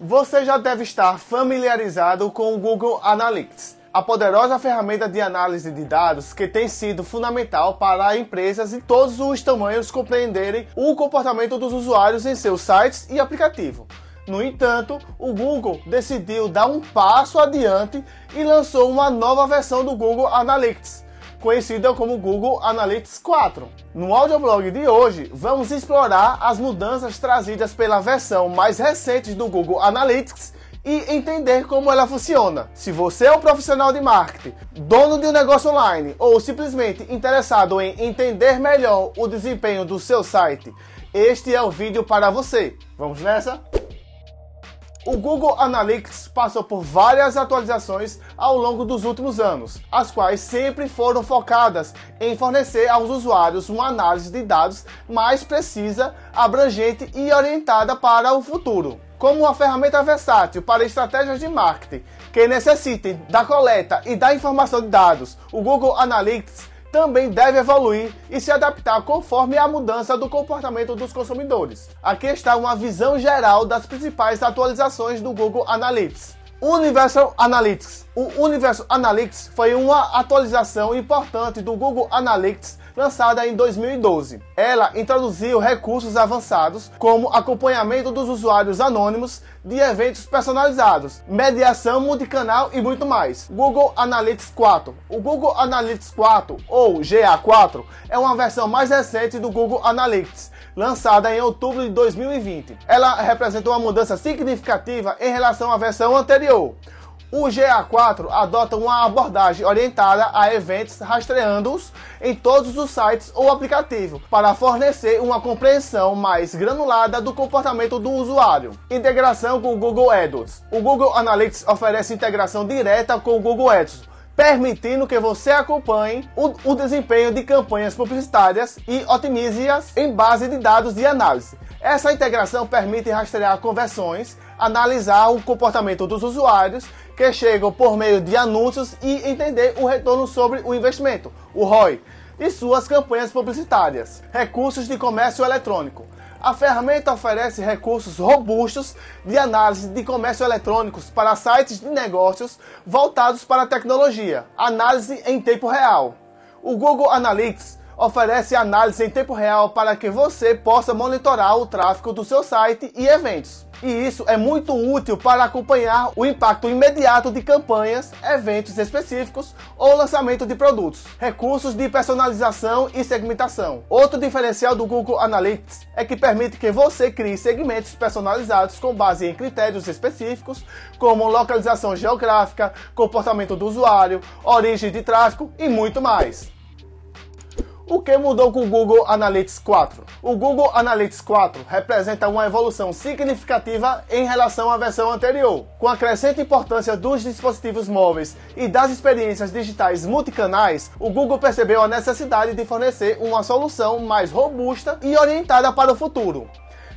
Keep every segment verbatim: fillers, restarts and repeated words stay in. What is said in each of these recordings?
Você já deve estar familiarizado com o Google Analytics, a poderosa ferramenta de análise de dados que tem sido fundamental para empresas de todos os tamanhos compreenderem o comportamento dos usuários em seus sites e aplicativos. No entanto, o Google decidiu dar um passo adiante e lançou uma nova versão do Google Analytics, conhecida como Google Analytics quatro. No audioblog de hoje, vamos explorar as mudanças trazidas pela versão mais recente do Google Analytics e entender como ela funciona. Se você é um profissional de marketing, dono de um negócio online ou simplesmente interessado em entender melhor o desempenho do seu site, este é o vídeo para você. Vamos nessa? O Google Analytics passou por várias atualizações ao longo dos últimos anos, as quais sempre foram focadas em fornecer aos usuários uma análise de dados mais precisa, abrangente e orientada para o futuro. Como uma ferramenta versátil para estratégias de marketing que necessitem da coleta e da informação de dados, o Google Analytics também deve evoluir e se adaptar conforme a mudança do comportamento dos consumidores. Aqui está uma visão geral das principais atualizações do Google Analytics. Universal Analytics. O Universal Analytics foi uma atualização importante do Google Analytics lançada em dois mil e doze. Ela introduziu recursos avançados como acompanhamento dos usuários anônimos, de eventos personalizados, mediação multicanal e muito mais. Google Analytics quatro. O Google Analytics quatro, ou G A quatro, é uma versão mais recente do Google Analytics, lançada em outubro de dois mil e vinte. Ela representa uma mudança significativa em relação à versão anterior. O G A quatro adota uma abordagem orientada a eventos, rastreando-os em todos os sites ou aplicativos, para fornecer uma compreensão mais granulada do comportamento do usuário. Integração com o Google Ads. O Google Analytics oferece integração direta com o Google Ads, permitindo que você acompanhe o, o desempenho de campanhas publicitárias e otimize-as em base de dados de análise. Essa integração permite rastrear conversões, analisar o comportamento dos usuários que chegam por meio de anúncios e entender o retorno sobre o investimento, o R O I, de suas campanhas publicitárias. Recursos de comércio eletrônico. A ferramenta oferece recursos robustos de análise de comércio eletrônicos para sites de negócios voltados para a tecnologia. Análise em tempo real. O Google Analytics oferece análise em tempo real para que você possa monitorar o tráfego do seu site e eventos. E isso é muito útil para acompanhar o impacto imediato de campanhas, eventos específicos ou lançamento de produtos. Recursos de personalização e segmentação. Outro diferencial do Google Analytics é que permite que você crie segmentos personalizados com base em critérios específicos, como localização geográfica, comportamento do usuário, origem de tráfego e muito mais. O que mudou com o Google Analytics quatro? O Google Analytics quatro representa uma evolução significativa em relação à versão anterior. Com a crescente importância dos dispositivos móveis e das experiências digitais multicanais, o Google percebeu a necessidade de fornecer uma solução mais robusta e orientada para o futuro.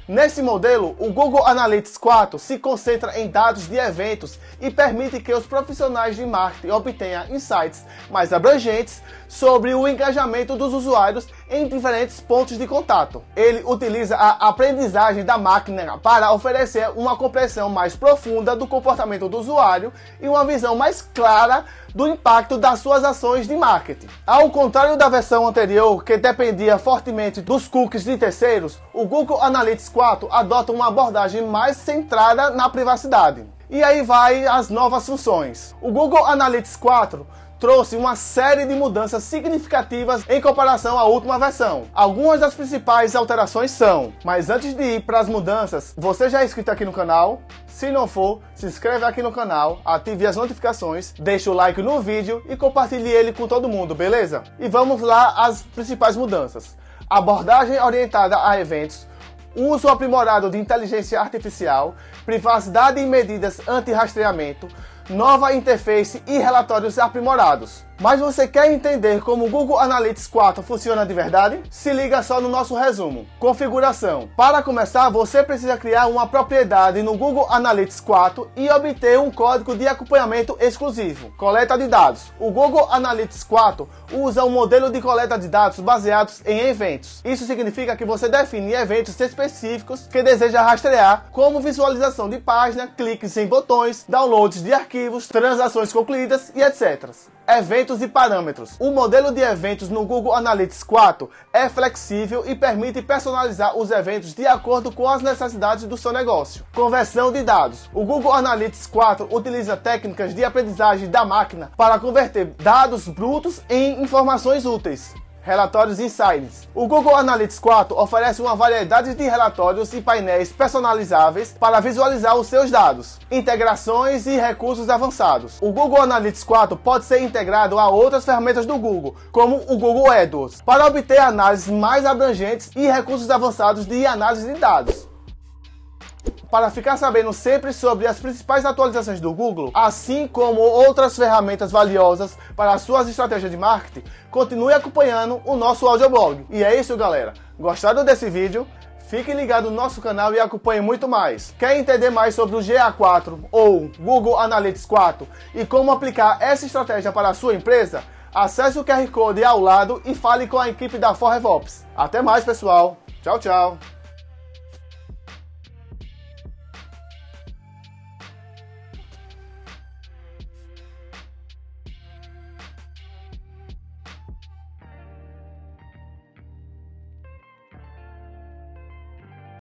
Nesse modelo, o Google Analytics quatro se concentra em dados de eventos e permite que os profissionais de marketing obtenham insights mais abrangentes sobre o engajamento dos usuários em diferentes pontos de contato. Ele utiliza a aprendizagem da máquina para oferecer uma compreensão mais profunda do comportamento do usuário e uma visão mais clara do impacto das suas ações de marketing. Ao contrário da versão anterior, que dependia fortemente dos cookies de terceiros, o Google Analytics quatro adota uma abordagem mais centrada na privacidade. E aí vai as novas funções. O Google Analytics quatro trouxe uma série de mudanças significativas em comparação à última versão. Algumas das principais alterações são, mas antes de ir para as mudanças, você já é inscrito aqui no canal? Se não for, se inscreve aqui no canal, ative as notificações, deixa o like no vídeo e compartilhe ele com todo mundo, beleza? E vamos lá às principais mudanças. Abordagem orientada a eventos, uso aprimorado de inteligência artificial, privacidade e medidas anti-rastreamento, nova interface e relatórios aprimorados. Mas você quer entender como o Google Analytics quatro funciona de verdade? Se liga só no nosso resumo. Configuração. Para começar, você precisa criar uma propriedade no Google Analytics quatro e obter um código de acompanhamento exclusivo. Coleta de dados. O Google Analytics quatro usa um modelo de coleta de dados baseados em eventos. Isso significa que você define eventos específicos que deseja rastrear, como visualização de página, cliques em botões, downloads de arquivos, transações concluídas e etcétera. Eventos e parâmetros. O modelo de eventos no Google Analytics quatro é flexível e permite personalizar os eventos de acordo com as necessidades do seu negócio. Conversão de dados. O Google Analytics quatro utiliza técnicas de aprendizagem da máquina para converter dados brutos em informações úteis. Relatórios e insights. O Google Analytics quatro oferece uma variedade de relatórios e painéis personalizáveis para visualizar os seus dados, integrações e recursos avançados. O Google Analytics quatro pode ser integrado a outras ferramentas do Google, como o Google AdWords, para obter análises mais abrangentes e recursos avançados de análise de dados. Para ficar sabendo sempre sobre as principais atualizações do Google, assim como outras ferramentas valiosas para as suas estratégias de marketing, continue acompanhando o nosso audioblog. E é isso, galera. Gostaram desse vídeo? Fique ligado no nosso canal e acompanhe muito mais. Quer entender mais sobre o G A quatro ou Google Analytics quatro e como aplicar essa estratégia para a sua empresa? Acesse o Q R Code ao lado e fale com a equipe da four revops. Até mais, pessoal. Tchau, tchau.